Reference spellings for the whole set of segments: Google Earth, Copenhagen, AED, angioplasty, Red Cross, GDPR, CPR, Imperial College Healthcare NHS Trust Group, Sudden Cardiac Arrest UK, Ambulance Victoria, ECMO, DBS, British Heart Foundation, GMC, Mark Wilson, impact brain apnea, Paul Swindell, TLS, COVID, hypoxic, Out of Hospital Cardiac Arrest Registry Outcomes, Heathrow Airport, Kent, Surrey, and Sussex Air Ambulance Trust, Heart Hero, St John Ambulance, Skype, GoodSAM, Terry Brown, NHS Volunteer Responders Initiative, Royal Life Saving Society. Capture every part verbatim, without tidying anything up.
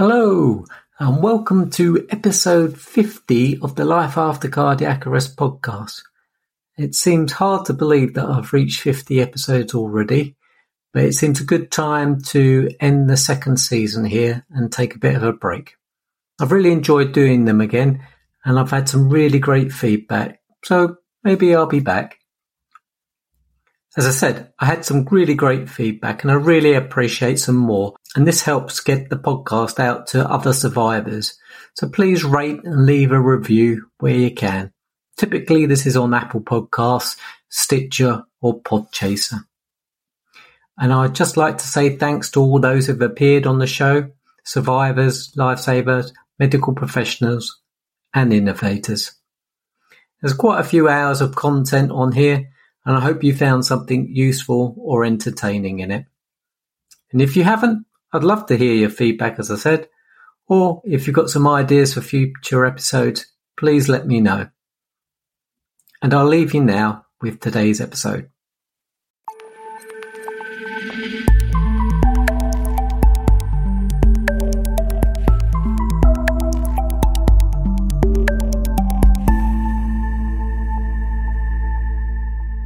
Hello, and welcome to episode fifty of the Life After Cardiac Arrest podcast. It seems hard to believe that I've reached fifty episodes already, but it seems a good time to end the second season here and take a bit of a break. I've really enjoyed doing them again, and I've had some really great feedback, so maybe I'll be back. As I said, I had some really great feedback and I really appreciate some more. And this helps get the podcast out to other survivors. So please rate and leave a review where you can. Typically, this is on Apple Podcasts, Stitcher or Podchaser. And I'd just like to say thanks to all those who've appeared on the show, survivors, lifesavers, medical professionals and innovators. There's quite a few hours of content on here, and I hope you found something useful or entertaining in it. And if you haven't, I'd love to hear your feedback, as I said, or if you've got some ideas for future episodes, please let me know. And I'll leave you now with today's episode.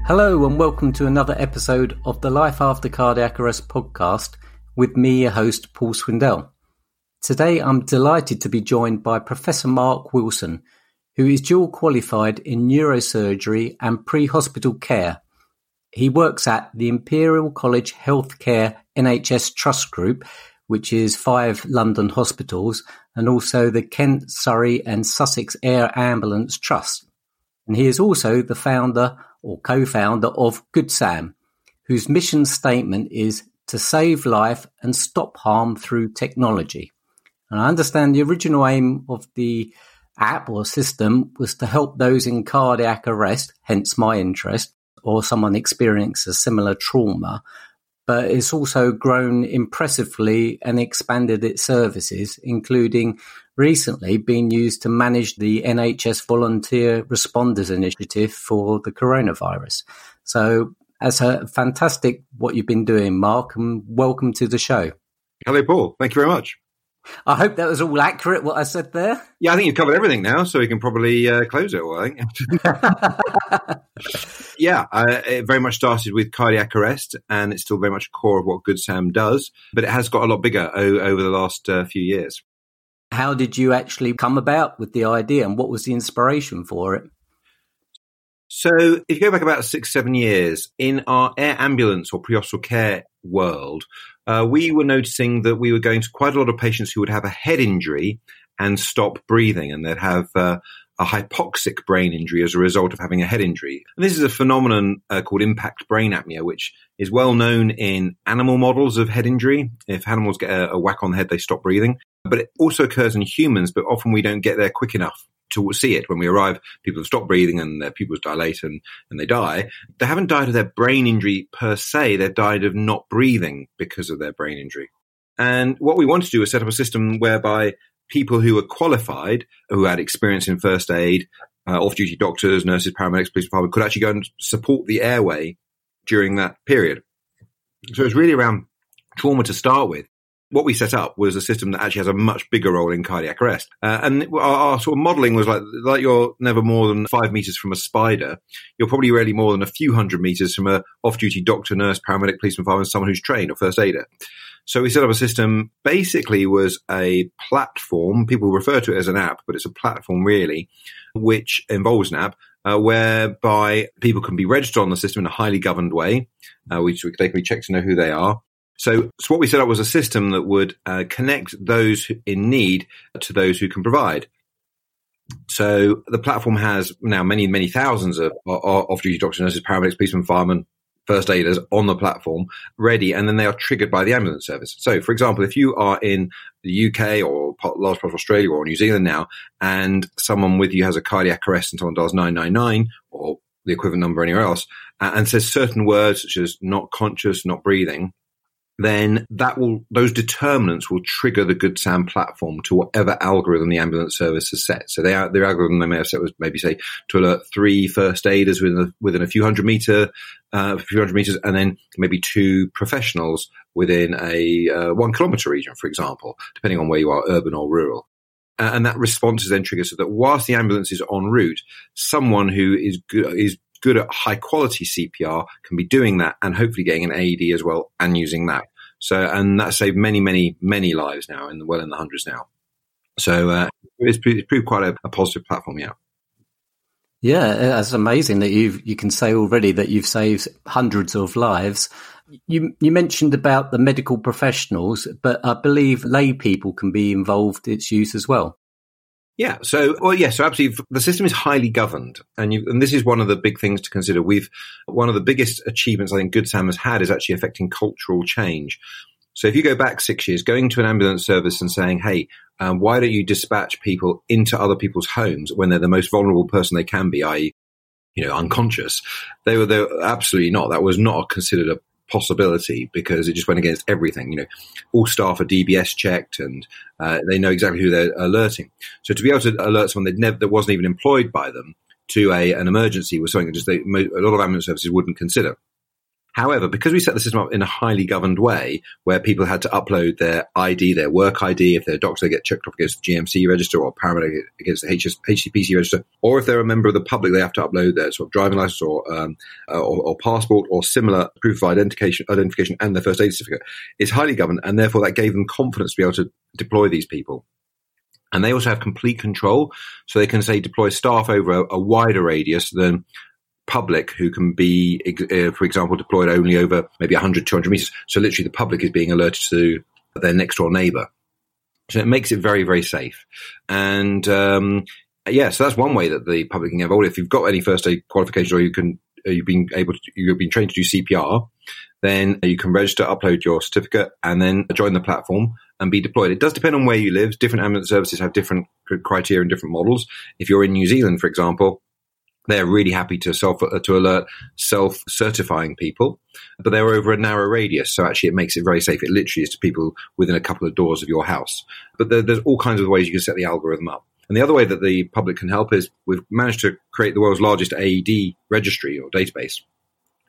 Hello and welcome to another episode of the Life After Cardiac Arrest podcast with me, your host, Paul Swindell. Today, I'm delighted to be joined by Professor Mark Wilson, who is dual qualified in neurosurgery and pre-hospital care. He works at the Imperial College Healthcare N H S Trust Group, which is five London hospitals, and also the Kent, Surrey, and Sussex Air Ambulance Trust. And he is also the founder or co-founder of GoodSAM, whose mission statement is to save life and stop harm through technology. And I understand the original aim of the app or system was to help those in cardiac arrest, hence my interest, or someone experiencing a similar trauma, but it's also grown impressively and expanded its services, including recently being used to manage the N H S Volunteer Responders Initiative for the coronavirus. So that's a fantastic what you've been doing, Mark, and welcome to the show. Hello, Paul. Thank you very much. I hope that was all accurate, what I said there. Yeah, I think you've covered everything now, so we can probably uh, close it all, I think. Yeah, uh, it very much started with cardiac arrest, and it's still very much core of what GoodSAM does, but it has got a lot bigger o- over the last uh, few years. How did you actually come about with the idea and what was the inspiration for it? So if you go back about six, seven years, in our air ambulance or pre-hospital care world, uh, we were noticing that we were going to quite a lot of patients who would have a head injury and stop breathing, and they'd have uh, a hypoxic brain injury as a result of having a head injury. And this is a phenomenon uh, called impact brain apnea, which is well known in animal models of head injury. If animals get a, a whack on the head, they stop breathing. But it also occurs in humans, but often we don't get there quick enough to see it. When we arrive, people have stopped breathing and their pupils dilate and, and they die. They haven't died of their brain injury per se. They've died of not breathing because of their brain injury. And what we wanted to do was set up a system whereby people who were qualified, who had experience in first aid, uh, off-duty doctors, nurses, paramedics, police department, could actually go and support the airway during that period. So it was really around trauma to start with. What we set up was a system that actually has a much bigger role in cardiac arrest. Uh, and our, our sort of modelling was like, like you're never more than five metres from a spider. You're probably rarely more than a few hundred metres from a off-duty doctor, nurse, paramedic, policeman, fireman, someone who's trained or first aider. So we set up a system, basically was a platform, people refer to it as an app, but it's a platform really, which involves an app, uh, whereby people can be registered on the system in a highly governed way, uh, which they can be checked to know who they are. So, so what we set up was a system that would uh, connect those in need to those who can provide. So the platform has now many, many thousands of uh, off-duty doctors, nurses, paramedics, policemen, firemen, first aiders on the platform ready, and then they are triggered by the ambulance service. So, for example, if you are in the U K or large part of Australia or New Zealand now, and someone with you has a cardiac arrest and someone does nine nine nine or the equivalent number anywhere else, uh, and says certain words such as not conscious, not breathing, then that will those determinants will trigger the GoodSAM platform to whatever algorithm the ambulance service has set. So they are, their algorithm they may have set was maybe say to alert three first aiders within a, within a few hundred meter, uh, a few hundred meters, and then maybe two professionals within a uh, one kilometer region, for example, depending on where you are, urban or rural. Uh, and that response is then triggered so that whilst the ambulance is en route, someone who is good, is good at high quality C P R can be doing that and hopefully getting an A E D as well and using that. So, and that saved many, many, many lives now, and well in the hundreds now. So uh, it's, it's proved quite a, a positive platform, yeah. Yeah, that's amazing that you you can say already that you've saved hundreds of lives. You you mentioned about the medical professionals, but I believe lay people can be involved in its use as well. Yeah, so well, yeah, so absolutely, the system is highly governed, and you, and this is one of the big things to consider. We've one of the biggest achievements I think GoodSAM has had is actually affecting cultural change. So if you go back six years, going to an ambulance service and saying, hey, um, why don't you dispatch people into other people's homes when they're the most vulnerable person they can be, that is, you know, unconscious, they were, they were absolutely not. That was not considered a possibility because it just went against everything. You know, all staff are D B S checked and uh, they know exactly who they're alerting. So to be able to alert someone that never, that wasn't even employed by them to a an emergency was something that just they, a lot of ambulance services wouldn't consider. However, because we set the system up in a highly governed way where people had to upload their I D, their work I D, if they're a doctor, they get checked off against the G M C register or a paramedic against the H C P C register, or if they're a member of the public, they have to upload their sort of driving license or um, or, or passport or similar proof of identification, identification and their first aid certificate. It's highly governed, and therefore that gave them confidence to be able to deploy these people. And they also have complete control, so they can, say, deploy staff over a, a wider radius than public, who can be, uh, for example, deployed only over maybe one hundred, two hundred meters. So literally the public is being alerted to their next door neighbor. So it makes it very, very safe. And, um, yeah, so that's one way that the public can get involved. If you've got any first aid qualifications or you can, you've been able to, you've been trained to do C P R, then you can register, upload your certificate, and then join the platform and be deployed. It does depend on where you live. Different ambulance services have different criteria and different models. If you're in New Zealand, for example, they're really happy to self to alert self-certifying people, but they're over a narrow radius, so actually it makes it very safe. It literally is to people within a couple of doors of your house. But there, there's all kinds of ways you can set the algorithm up. And the other way that the public can help is we've managed to create the world's largest A E D registry or database,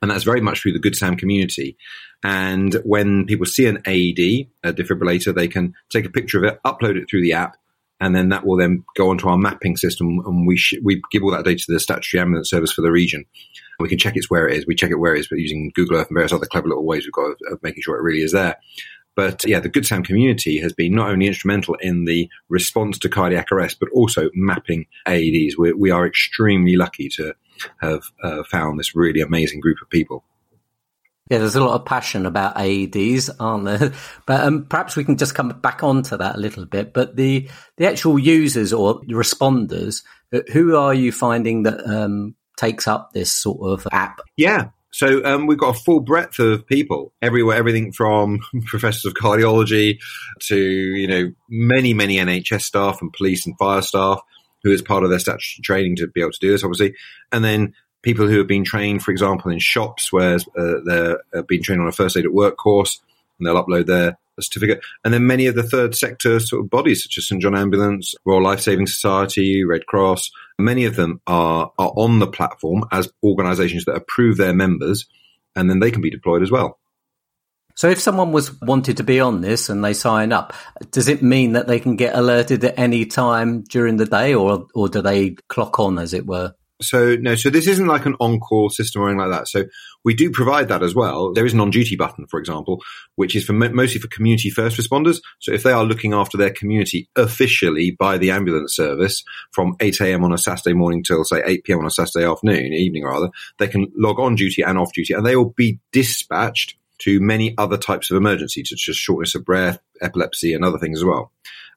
and that's very much through the GoodSAM community. And when people see an A E D, a defibrillator, they can take a picture of it, upload it through the app, and then that will then go onto our mapping system, and we sh- we give all that data to the statutory ambulance service for the region. And we can check it's where it is. We check it where it is, but using Google Earth and various other clever little ways we've got of, of making sure it really is there. But yeah, the GoodSAM community has been not only instrumental in the response to cardiac arrest, but also mapping A E Ds. We, we are extremely lucky to have uh, found this really amazing group of people. Yeah, there's a lot of passion about A E Ds, aren't there? But um, perhaps we can just come back onto that a little bit. But the, the actual users or responders, who are you finding that um, takes up this sort of app? Yeah, so um, we've got a full breadth of people everywhere, everything from professors of cardiology to, you know, many, many N H S staff and police and fire staff who is part of their statutory training to be able to do this, obviously. And then people who have been trained, for example, in shops where uh, they've uh, been trained on a first aid at work course, and they'll upload their certificate. And then many of the third sector sort of bodies, such as St John Ambulance, Royal Life Saving Society, Red Cross, many of them are, are on the platform as organisations that approve their members, and then they can be deployed as well. So if someone was wanted to be on this and they sign up, does it mean that they can get alerted at any time during the day, or or do they clock on, as it were? So, no, so this isn't like an on-call system or anything like that. So we do provide that as well. There is an on-duty button, for example, which is for mostly for community first responders. So if they are looking after their community officially by the ambulance service from eight a.m. on a Saturday morning till, say, eight p.m. on a Saturday afternoon, evening rather, they can log on duty and off duty, and they will be dispatched to many other types of emergency, such as shortness of breath, epilepsy, and other things as well.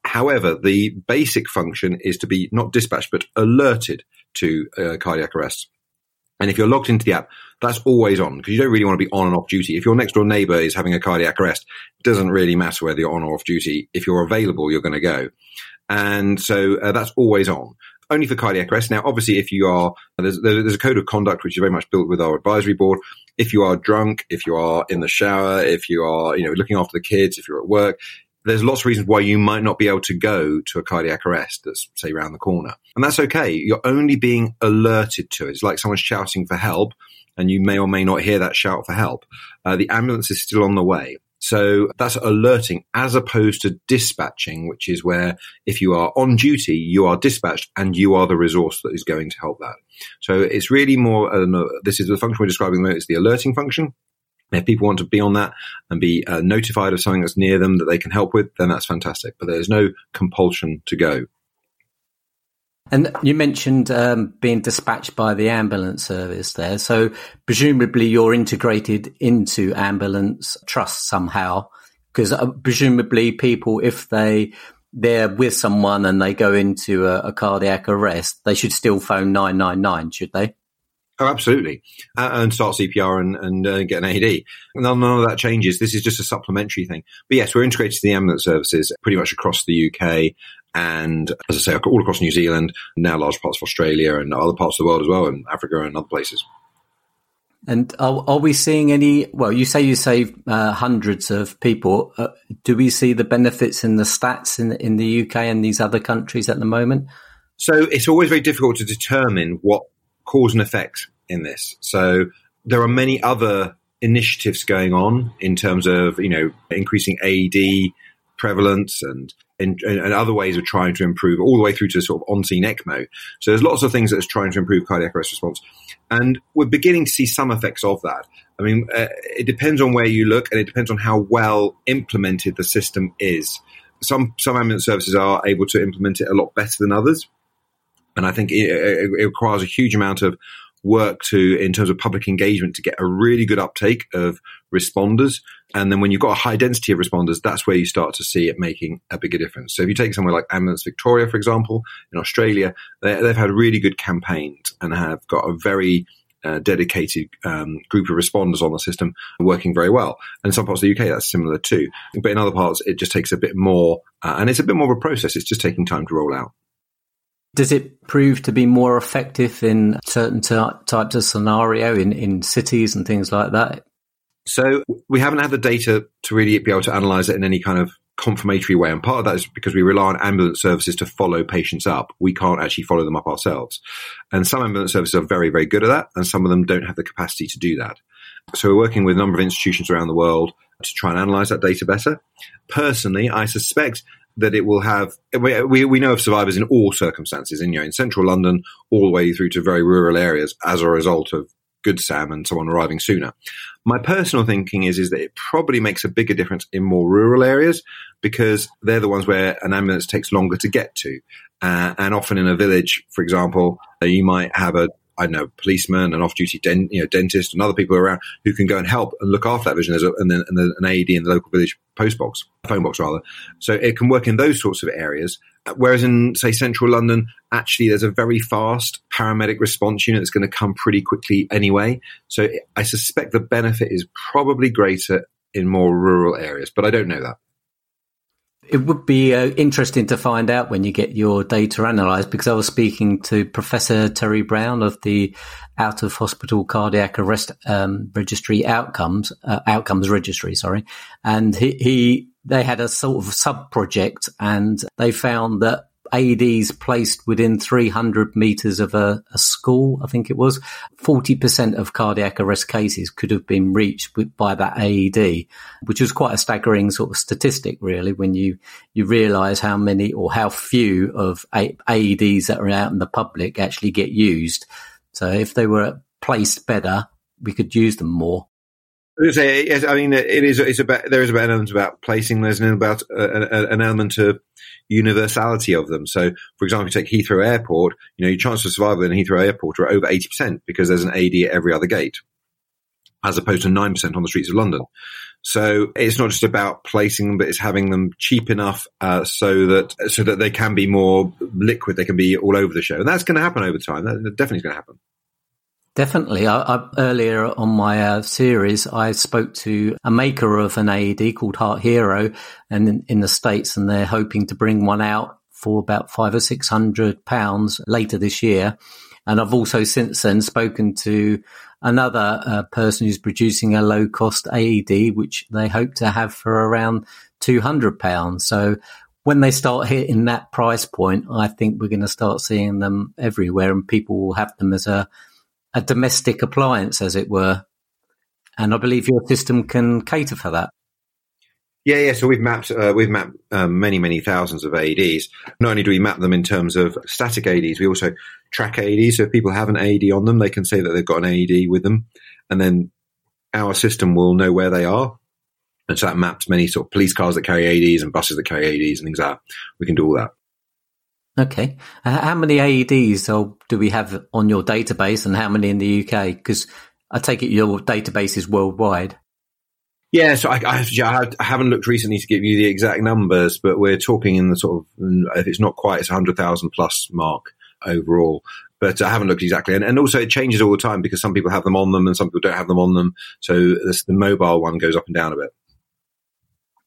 However, the basic function is to be not dispatched, but alerted to uh, cardiac arrest. And if you're logged into the app, that's always on, because you don't really want to be on and off duty. If your next door neighbor is having a cardiac arrest, it doesn't really matter whether you're on or off duty. If you're available, you're going to go. And so uh, that's always on. only for cardiac arrest. Now, obviously, if you are, there's, there's a code of conduct which is very much built with our advisory board. If you are drunk, if you are in the shower, if you are, you know, looking after the kids, if you're at work, there's lots of reasons why you might not be able to go to a cardiac arrest that's, say, around the corner. And that's okay. You're only being alerted to it. It's like someone shouting for help, and you may or may not hear that shout for help. Uh, the ambulance is still on the way. So that's alerting as opposed to dispatching, which is where if you are on duty, you are dispatched and you are the resource that is going to help that. So it's really more, uh, this is the function we're describing at the moment, it's the alerting function. If people want to be on that and be uh, notified of something that's near them that they can help with, then that's fantastic. But there's no compulsion to go. And you mentioned um, being dispatched by the ambulance service there. So presumably you're integrated into ambulance trust somehow, because uh, presumably people, if they, they're with someone and they go into a, a cardiac arrest, they should still phone nine nine nine, should they? Oh, absolutely. Uh, and start C P R and, and uh, get an A E D. None, none of that changes. This is just a supplementary thing. But yes, we're integrated to the ambulance services pretty much across the U K and, as I say, all across New Zealand, now large parts of Australia and other parts of the world as well, and Africa and other places. And are, are we seeing any, well, you say you save uh, hundreds of people. Uh, do we see the benefits in the stats in, in the U K and these other countries at the moment? So it's always very difficult to determine what cause and effect in this. So there are many other initiatives going on in terms of, you know, increasing A E D prevalence and, and, and other ways of trying to improve, all the way through to sort of on-scene ECMO. So there's lots of things that's trying to improve cardiac arrest response. And we're beginning to see some effects of that. I mean, uh, it depends on where you look and it depends on how well implemented the system is. Some, some ambulance services are able to implement it a lot better than others. And I think it, it requires a huge amount of work to, in terms of public engagement, to get a really good uptake of responders. And then when you've got a high density of responders, that's where you start to see it making a bigger difference. So if you take somewhere like Ambulance Victoria, for example, in Australia, they, they've had really good campaigns and have got a very uh, dedicated um, group of responders on the system working very well. And in some parts of the U K, that's similar too. But in other parts, it just takes a bit more, uh, and it's a bit more of a process. It's just taking time to roll out. Does it prove to be more effective in certain t- types of scenario in, in cities and things like that? So we haven't had the data to really be able to analyse it in any kind of confirmatory way. And part of that is because we rely on ambulance services to follow patients up. We can't actually follow them up ourselves. And some ambulance services are very, very good at that. And some of them don't have the capacity to do that. So we're working with a number of institutions around the world to try and analyse that data better. Personally, I suspect that it will have, we we know of survivors in all circumstances, in, you know, in central London, all the way through to very rural areas as a result of GoodSAM and someone arriving sooner. My personal thinking is, is that it probably makes a bigger difference in more rural areas because they're the ones where an ambulance takes longer to get to. Uh, and often in a village, for example, you might have a, I don't know, policeman, an off-duty den, you know, dentist and other people around who can go and help and look after that vision as a, and then and the, an A E D in the local village post box, phone box rather. So it can work in those sorts of areas. Whereas in, say, central London, actually there's a very fast paramedic response unit that's going to come pretty quickly anyway. So it, I suspect the benefit is probably greater in more rural areas, but I don't know that. It would be uh, interesting to find out when you get your data analysed, because I was speaking to Professor Terry Brown of the Out of Hospital Cardiac Arrest um, Registry Outcomes uh, Outcomes Registry, sorry, and he, he they had a sort of sub project, and they found that A E Ds placed within three hundred metres of a, a school, I think it was, forty percent of cardiac arrest cases could have been reached with, by that A E D, which was quite a staggering sort of statistic, really, when you, you realise how many or how few of a- AEDs that are out in the public actually get used. So if they were placed better, we could use them more. I mean, it is. It's about there is about an element about placing. There's an about uh, an element of universality of them. So, for example, if you take Heathrow Airport. You know, your chance of survival in Heathrow Airport are over eighty percent because there's an A E D at every other gate, as opposed to nine percent on the streets of London. So it's not just about placing them, but it's having them cheap enough uh, so that so that they can be more liquid. They can be all over the show, and that's going to happen over time. That definitely is going to happen. Definitely. I, I, earlier on my uh, series, I spoke to a maker of an A E D called Heart Hero and in, in the States, and they're hoping to bring one out for about five or six hundred pounds later this year. And I've also since then spoken to another uh, person who's producing a low cost A E D, which they hope to have for around two hundred pounds. So when they start hitting that price point, I think we're going to start seeing them everywhere, and people will have them as a, a domestic appliance, as it were. And I believe your system can cater for that. Yeah, yeah. So we've mapped uh, we've mapped um, many, many thousands of A E Ds. Not only do we map them in terms of static A E Ds, we also track A E Ds. So if people have an A E D on them, they can say that they've got an A E D with them, and then our system will know where they are. And so that maps many sort of police cars that carry A E Ds and buses that carry A E Ds and things like that. We can do all that. Okay. Uh, how many A E Ds do we have on your database, and how many in the U K? Because I take it your database is worldwide. Yeah, so I, I, I haven't looked recently to give you the exact numbers, but we're talking in the sort of, if it's not quite, it's one hundred thousand plus mark overall. But I haven't looked exactly. And, and also it changes all the time, because some people have them on them and some people don't have them on them. So this, the mobile one goes up and down a bit.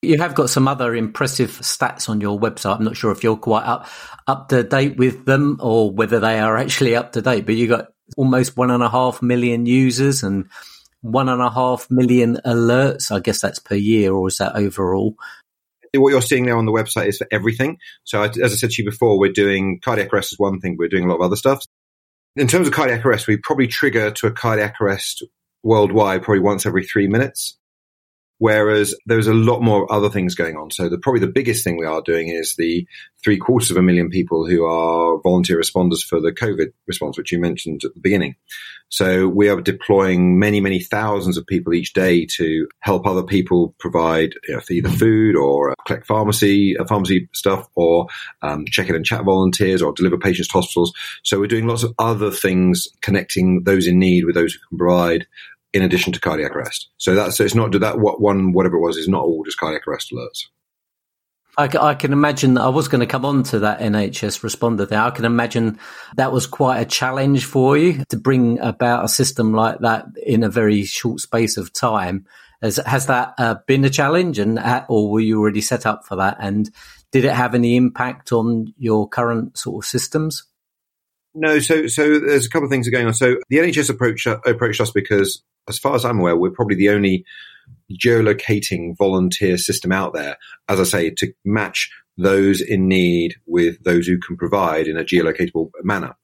You have got some other impressive stats on your website. I'm not sure if you're quite up, up to date with them or whether they are actually up to date, but you got almost one and a half million users and one and a half million alerts. I guess that's per year, or is that overall? What you're seeing there on the website is for everything. So as I said to you before, we're doing cardiac arrest is one thing. We're doing a lot of other stuff. In terms of cardiac arrest, we probably trigger to a cardiac arrest worldwide probably once every three minutes, whereas there's a lot more other things going on. So the, probably the biggest thing we are doing is the three quarters of a million people who are volunteer responders for the COVID response, which you mentioned at the beginning. So we are deploying many, many thousands of people each day to help other people provide, you know, either food or collect pharmacy, uh, pharmacy stuff, or um, check in and chat volunteers, or deliver patients to hospitals. So we're doing lots of other things, connecting those in need with those who can provide, in addition to cardiac arrest. So that's, so it's not that what one, whatever it was, is not all just cardiac arrest alerts. I, I can imagine that. I was going to come on to that N H S responder thing. I can imagine that was quite a challenge for you to bring about a system like that in a very short space of time. Has, has that uh, been a challenge, and or were you already set up for that? And did it have any impact on your current sort of systems? No, so so there's a couple of things that are going on. So the N H S approached approached us because, as far as I'm aware, we're probably the only geolocating volunteer system out there, as I say, to match those in need with those who can provide in a geolocatable manner.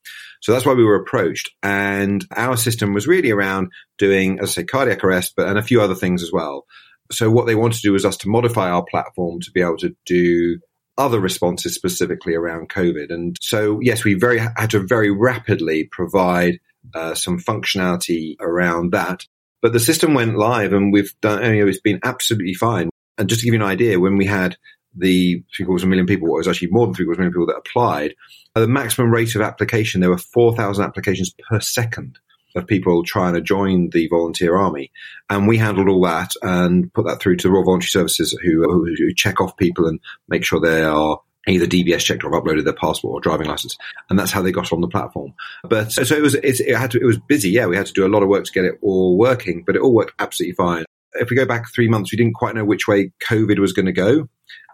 So that's why we were approached. And our system was really around doing, as I say, cardiac arrest, but and a few other things as well. So what they wanted to do was us to modify our platform to be able to do other responses specifically around COVID. And so, yes, we very had to very rapidly provide uh, some functionality around that. But the system went live, and we've done, you know, it's been absolutely fine. And just to give you an idea, when we had the three quarters of a million people, well, it was actually more than three quarters of a million people that applied, at the maximum rate of application, there were four thousand applications per second of people trying to join the volunteer army. And we handled all that and put that through to the Royal Voluntary Services, who, who check off people and make sure they are either D B S checked or have uploaded their passport or driving license. And that's how they got on the platform. But so it was, it's, it had to, it was busy. Yeah, we had to do a lot of work to get it all working, but it all worked absolutely fine. If we go back three months, we didn't quite know which way COVID was going to go.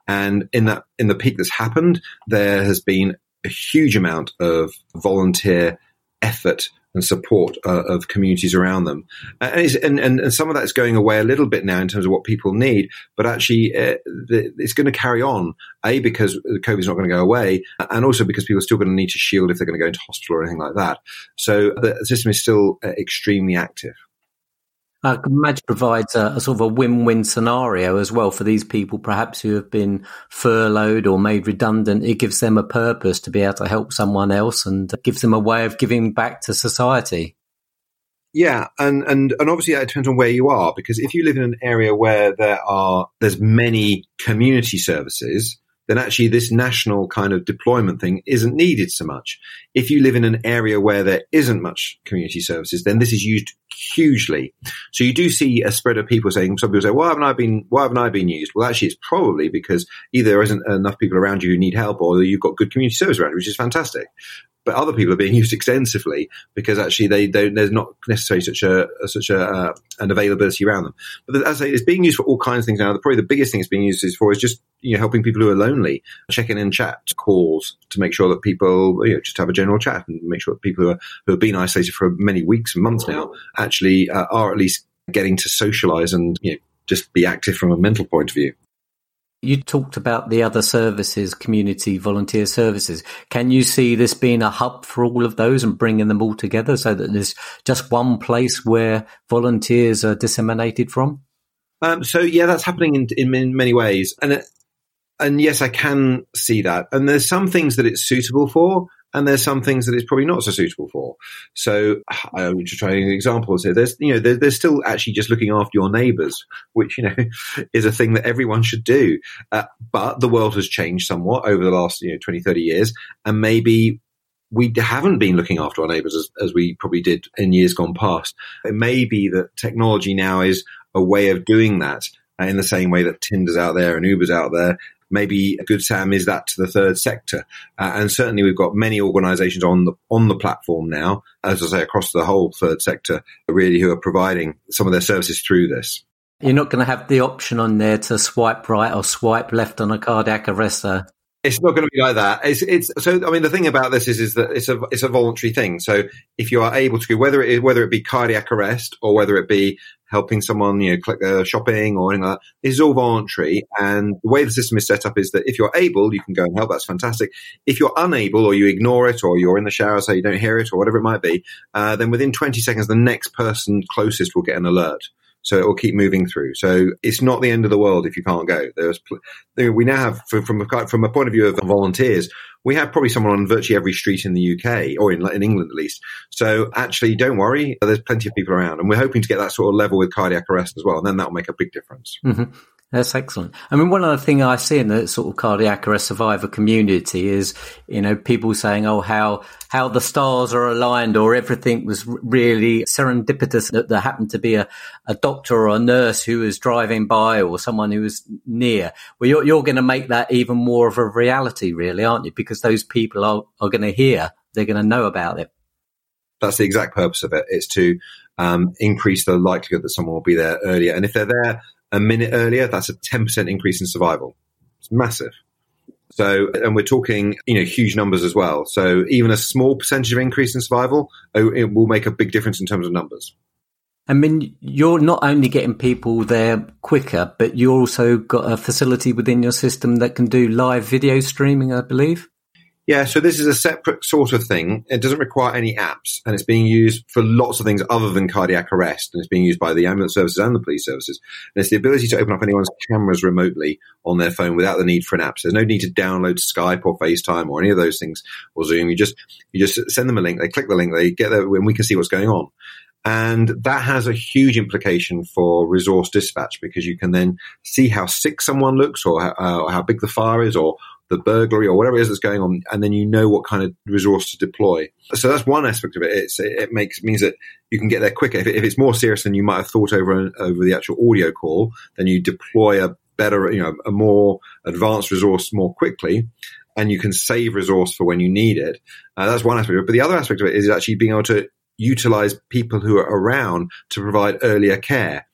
And in that, in the peak that's happened, there has been a huge amount of volunteer effort and support uh, of communities around them. And, and, and, and some of that's going away a little bit now in terms of what people need, but actually uh, the, it's going to carry on, A, because COVID's not going to go away, and also because people are still going to need to shield if they're going to go into hospital or anything like that. So the system is still uh, extremely active. I can imagine it provides a, a sort of a win-win scenario as well for these people, perhaps who have been furloughed or made redundant. It gives them a purpose to be able to help someone else and gives them a way of giving back to society. Yeah, and, and, and obviously that depends on where you are, because if you live in an area where there are there's many community services, then actually this national kind of deployment thing isn't needed so much. If you live in an area where there isn't much community services, then this is used hugely. So you do see a spread of people saying, some people say, why haven't I been, why haven't I been used? Well, actually, it's probably because either there isn't enough people around you who need help, or you've got good community service around you, which is fantastic. but other people are being used extensively because actually they don't, there's not necessarily such a such a uh, an availability around them. But as I say, it's being used for all kinds of things now. Probably the biggest thing it's being used is for is just you know helping people who are lonely, checking in chat calls to make sure that people you know, just have a general chat and make sure that people who are who have been isolated for many weeks and months now actually uh, are at least getting to socialise and you know just be active from a mental point of view. You talked about the other services, community volunteer services. Can you see this being a hub for all of those and bringing them all together so that there's just one place where volunteers are disseminated from? Um, so, yeah, that's happening in, in, in many ways. And, and yes, I can see that. And there's some things that it's suitable for. And there's some things that it's probably not so suitable for. So I'm just trying examples here. There's, you know, there, there's still actually just looking after your neighbours, which, you know, is a thing that everyone should do. Uh, but the world has changed somewhat over the last, you know, twenty, thirty years. And maybe we haven't been looking after our neighbours as, as we probably did in years gone past. It may be that technology now is a way of doing that uh, in the same way that Tinder's out there and Uber's out there. Maybe GoodSAM is that to the third sector. Uh, and certainly we've got many organisations on the on the platform now, as I say, across the whole third sector, really, who are providing some of their services through this. You're not going to have the option on there to swipe right or swipe left on a cardiac arrest, though. It's not going to be like that. It's, it's so. I mean, the thing about this is, is that it's a it's a voluntary thing. So if you are able to, whether it is, whether it be cardiac arrest or whether it be helping someone, you know, click uh, shopping or anything like that, this is all voluntary. And the way the system is set up is that if you're able, you can go and help. That's fantastic. If you're unable, or you ignore it, or you're in the shower so you don't hear it, or whatever it might be, uh, then within twenty seconds, the next person closest will get an alert. So it will keep moving through. So it's not the end of the world if you can't go. There's, we now have, from a, from a point of view of volunteers, we have probably someone on virtually every street in the U K, or in, in England at least. So actually, don't worry, there's plenty of people around. And we're hoping to get that sort of level with cardiac arrest as well. And then that will make a big difference. Mm-hmm. That's excellent. I mean, one other thing I see in the sort of cardiac arrest survivor community is, you know, people saying, oh, how how the stars are aligned, or everything was really serendipitous that there happened to be a, a doctor or a nurse who was driving by, or someone who was near. Well, you're, you're going to make that even more of a reality, really, aren't you? Because those people are, are going to hear, they're going to know about it. That's the exact purpose of it, is to um, increase the likelihood that someone will be there earlier. And if they're there a minute earlier, that's a ten percent increase in survival. It's massive. So, and we're talking, you know, huge numbers as well. So even a small percentage of increase in survival, it will make a big difference in terms of numbers. I mean, you're not only getting people there quicker, but you also got a facility within your system that can do live video streaming, I believe. Yeah, so this is a separate sort of thing. It doesn't require any apps, and it's being used for lots of things other than cardiac arrest, and it's being used by the ambulance services and the police services. And it's the ability to open up anyone's cameras remotely on their phone without the need for an app. So there's no need to download Skype or FaceTime or any of those things, or Zoom. You just you just send them a link, they click the link, they get there, and we can see what's going on. And that has a huge implication for resource dispatch, because you can then see how sick someone looks, or uh, or how big the fire is, or the burglary, or whatever it is that's going on, and then you know what kind of resource to deploy. So that's one aspect of it. It's, it makes means that you can get there quicker. If, it, if it's more serious than you might have thought over over the actual audio call, then you deploy a better, you know, a more advanced resource more quickly, and you can save resource for when you need it. Uh, that's one aspect of it. But the other aspect of it is actually being able to utilize people who are around to provide earlier care.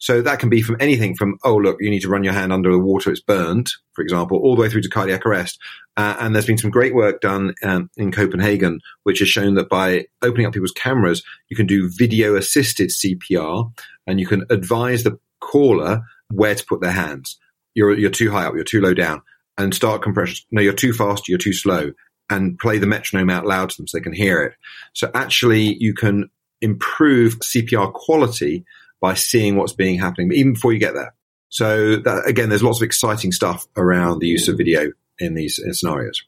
So that can be from anything from, oh, look, you need to run your hand under the water, it's burned, for example, all the way through to cardiac arrest. Uh, and there's been some great work done um, in Copenhagen, which has shown that by opening up people's cameras, you can do video-assisted C P R, and you can advise the caller where to put their hands. You're, you're too high up, you're too low down, and start compressions. No, you're too fast, you're too slow, and play the metronome out loud to them so they can hear it. So actually, you can improve C P R quality by seeing what's being happening, even before you get there. So that, again, there's lots of exciting stuff around the use of video in these in scenarios.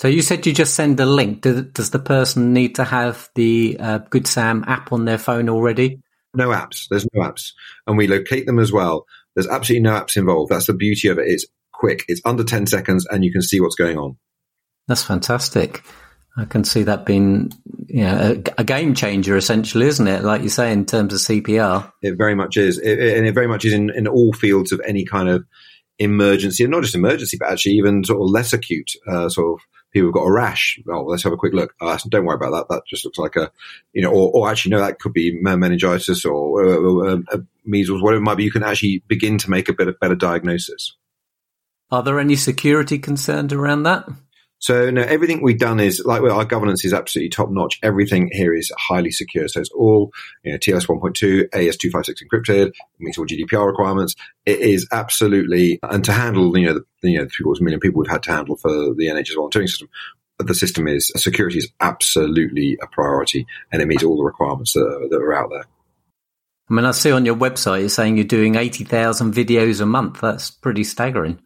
So you said you just send a link. Does, does the person need to have the uh, GoodSAM app on their phone already? No apps. There's no apps. And we locate them as well. There's absolutely no apps involved. That's the beauty of it. It's quick. It's under ten seconds, and you can see what's going on. That's fantastic. I can see that being, you know, a, a game changer, essentially, isn't it? Like you say, in terms of C P R. It very much is. It, it, and it very much is in, in all fields of any kind of emergency, and not just emergency, but actually even sort of less acute uh, sort of people have got a rash. Oh, let's have a quick look. Uh, don't worry about that. That just looks like a, you know, or, or actually, no, that could be meningitis or uh, uh, uh, measles, whatever it might be. You can actually begin to make a bit of better diagnosis. Are there any security concerns around that? So, no, everything we've done is, like, well, our governance is absolutely top-notch. Everything here is highly secure. So it's all, you know, T L S one point two, A S two fifty-six encrypted, it meets all G D P R requirements. It is absolutely, and to handle, you know, the, you know, the three quarters million people we've had to handle for the N H S volunteering system, the system is, security is absolutely a priority, and it meets all the requirements that are, that are out there. I mean, I see on your website, you're saying you're doing eighty thousand videos a month. That's pretty staggering.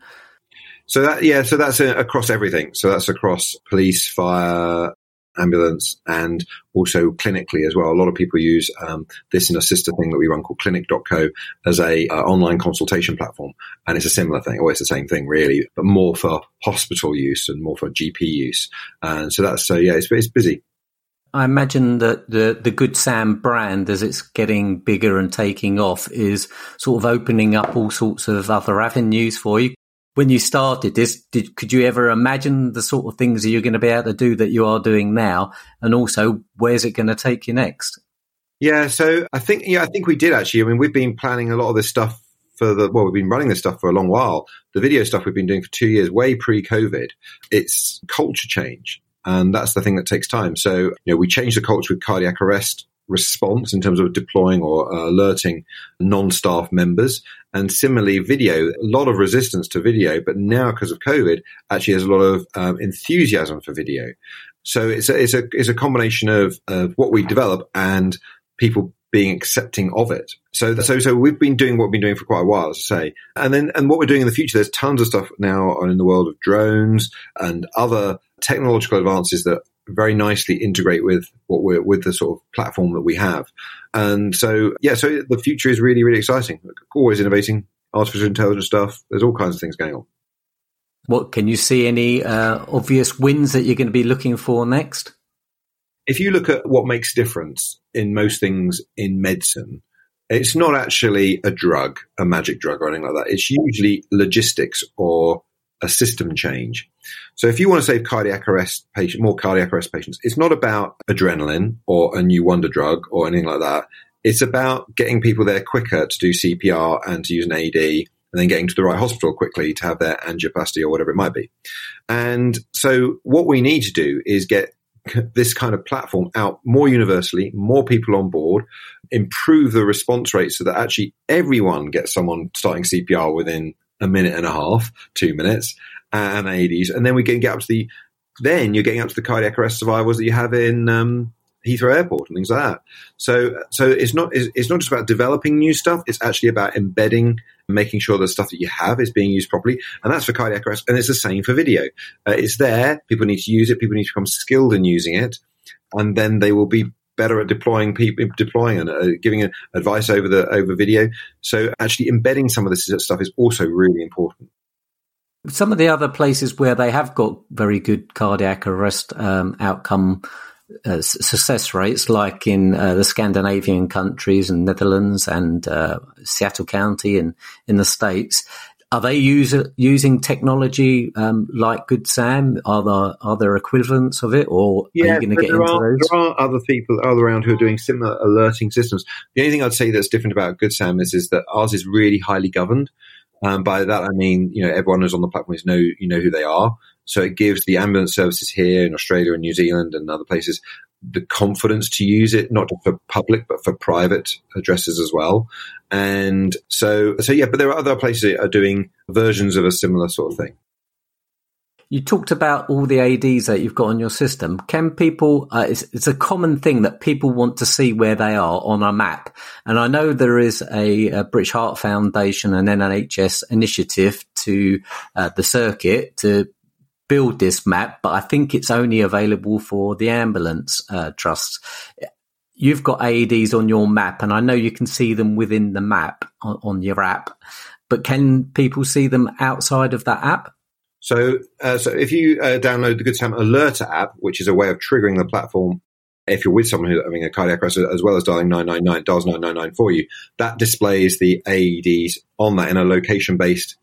So that, yeah, so that's uh, across everything. So that's across police, fire, ambulance, and also clinically as well. A lot of people use um, this in a sister thing that we run called clinic dot co as a uh, online consultation platform. And it's a similar thing, or it's the same thing really, but more for hospital use and more for G P use. And so that's, so yeah, it's, it's busy. I imagine that the, the GoodSAM brand, as it's getting bigger and taking off, is sort of opening up all sorts of other avenues for you. When you started this, did, could you ever imagine the sort of things that you're going to be able to do that you are doing now? And also, where's it going to take you next? Yeah, so I think, yeah, I think we did actually. I mean, we've been planning a lot of this stuff for the, well, we've been running this stuff for a long while. The video stuff we've been doing for two years, way pre-COVID. It's culture change. And that's the thing that takes time. So, you know, we changed the culture with cardiac arrest response in terms of deploying or uh, alerting non-staff members. And similarly, video, a lot of resistance to video, but now because of COVID, actually there's a lot of um, enthusiasm for video. So it's a, it's a, it's a combination of, of what we develop and people being accepting of it. So, so, so we've been doing what we've been doing for quite a while, as I say. And then, and what we're doing in the future, there's tons of stuff now in the world of drones and other technological advances that very nicely integrate with what we're, with the sort of platform that we have. And so, yeah, so the future is really, really exciting. Always innovating, artificial intelligence stuff. There's all kinds of things going on. What, can you see any uh, obvious wins that you're going to be looking for next? If you look at what makes difference in most things in medicine, it's not actually a drug, a magic drug or anything like that. It's usually logistics or a system change. So if you want to save cardiac arrest patient, more cardiac arrest patients, it's not about adrenaline or a new wonder drug or anything like that. It's about getting people there quicker to do C P R and to use an A E D, and then getting to the right hospital quickly to have their angioplasty or whatever it might be. And so what we need to do is get this kind of platform out more universally, more people on board, improve the response rate so that actually everyone gets someone starting C P R within a minute and a half, two minutes, and A E Ds. And then we can get up to the, then you're getting up to the cardiac arrest survivors that you have in um, Heathrow Airport and things like that. So, so it's not, it's, it's not just about developing new stuff. It's actually about embedding, making sure the stuff that you have is being used properly. And that's for cardiac arrest. And it's the same for video. Uh, it's there. People need to use it. People need to become skilled in using it. And then they will be better at deploying people, deploying and uh, giving advice over the over video. So actually embedding some of this stuff is also really important. Some of the other places where they have got very good cardiac arrest um, outcome uh, success rates, like in uh, the Scandinavian countries and Netherlands and uh, Seattle County and in the States, are they user, using technology um, like GoodSAM? Are there are there equivalents of it, or yeah, are you going to get into are, those? There are other people around who are doing similar alerting systems. The only thing I'd say that's different about GoodSAM is is that ours is really highly governed. Um, by that I mean, you know, everyone who's on the platform is know you know who they are. So it gives the ambulance services here in Australia and New Zealand and other places the confidence to use it, not just for public, but for private addresses as well. And so, so yeah, but there are other places that are doing versions of a similar sort of thing. You talked about all the A E Ds that you've got on your system. Can people, uh, it's, it's a common thing that people want to see where they are on a map. And I know there is a, a British Heart Foundation and N H S initiative to uh, the circuit to build this map, but I think it's only available for the ambulance uh, trusts. You've got A E Ds on your map, and I know you can see them within the map on, on your app, but can people see them outside of that app? So uh, so if you uh, download the GoodSAM Alerter app, which is a way of triggering the platform, if you're with someone who's having a cardiac arrest, as well as dialing nine nine nine, dials nine nine nine for you, that displays the A E Ds on that in a location-based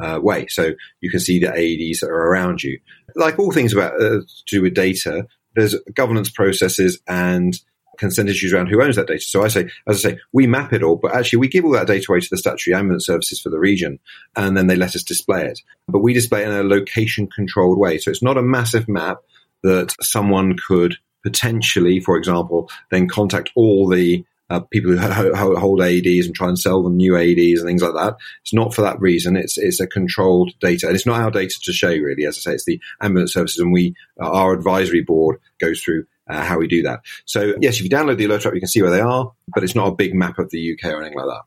uh, way. So you can see the A E Ds that are around you. Like all things about uh, to do with data, there's governance processes and consent issues around who owns that data. So I say, as I say, we map it all, but actually we give all that data away to the statutory ambulance services for the region, and then they let us display it. But we display it in a location-controlled way. So it's not a massive map that someone could potentially, for example, then contact all the uh, people who ho- ho- hold A E Ds and try and sell them new A E Ds and things like that. It's not for that reason. It's it's a controlled data. And it's not our data to show, really. As I say, it's the ambulance services, and we uh, our advisory board goes through Uh, how we do that. So yes, if you download the alert app, you can see where they are, but it's not a big map of the U K or anything like that.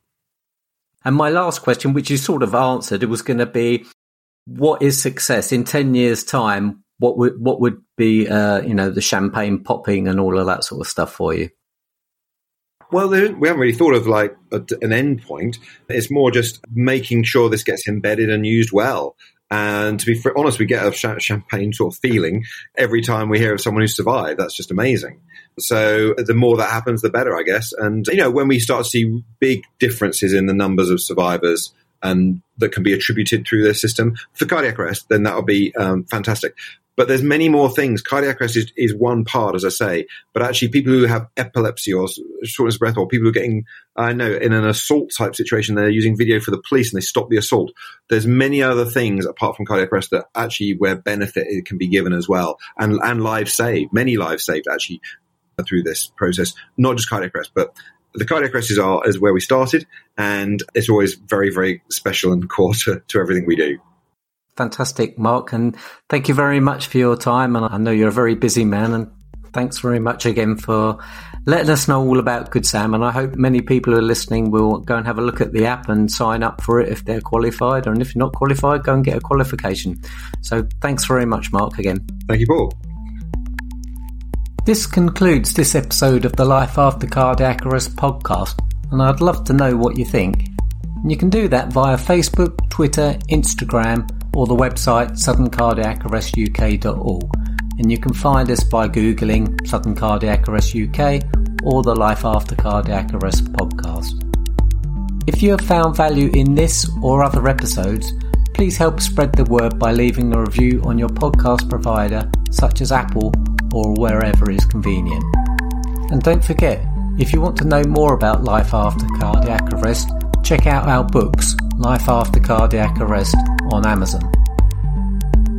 And my last question, which you sort of answered, it was going to be, what is success in ten years' time? What would what would be, uh, you know, the champagne popping and all of that sort of stuff for you? Well, we haven't really thought of like a, an end point. It's more just making sure this gets embedded and used well. And to be honest, we get a champagne sort of feeling every time we hear of someone who survived. That's just amazing. So the more that happens, the better, I guess. And, you know, when we start to see big differences in the numbers of survivors and that can be attributed through their system for cardiac arrest, then that'll be um, fantastic. But there's many more things. Cardiac arrest is, is one part, as I say, but actually people who have epilepsy or shortness of breath, or people who are getting, I know, in an assault type situation, they're using video for the police and they stop the assault. There's many other things apart from cardiac arrest that actually where benefit it can be given as well, and, and lives saved, many lives saved actually through this process, not just cardiac arrest, but the cardiac arrest is, our, is where we started, and it's always very, very special and core to, to everything we do. Fantastic, Mark, and thank you very much for your time. And I know you're a very busy man, and thanks very much again for letting us know all about GoodSAM. And I hope many people who are listening will go and have a look at the app and sign up for it if they're qualified, or if you're not qualified, go and get a qualification. So thanks very much, Mark, again. Thank you, Paul. This concludes this episode of the Life After Cardiac Arrest podcast, and I'd love to know what you think. And you can do that via Facebook, Twitter, Instagram, or the website sudden cardiac arrest u k dot org, and you can find us by googling Sudden Cardiac Arrest U K or the Life After Cardiac Arrest podcast. If you have found value in this or other episodes, please help spread the word by leaving a review on your podcast provider such as Apple or wherever is convenient. And don't forget, if you want to know more about Life After Cardiac Arrest, check out our books, Life After Cardiac Arrest, on Amazon.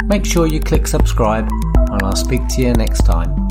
Make sure you click subscribe, and I'll speak to you next time.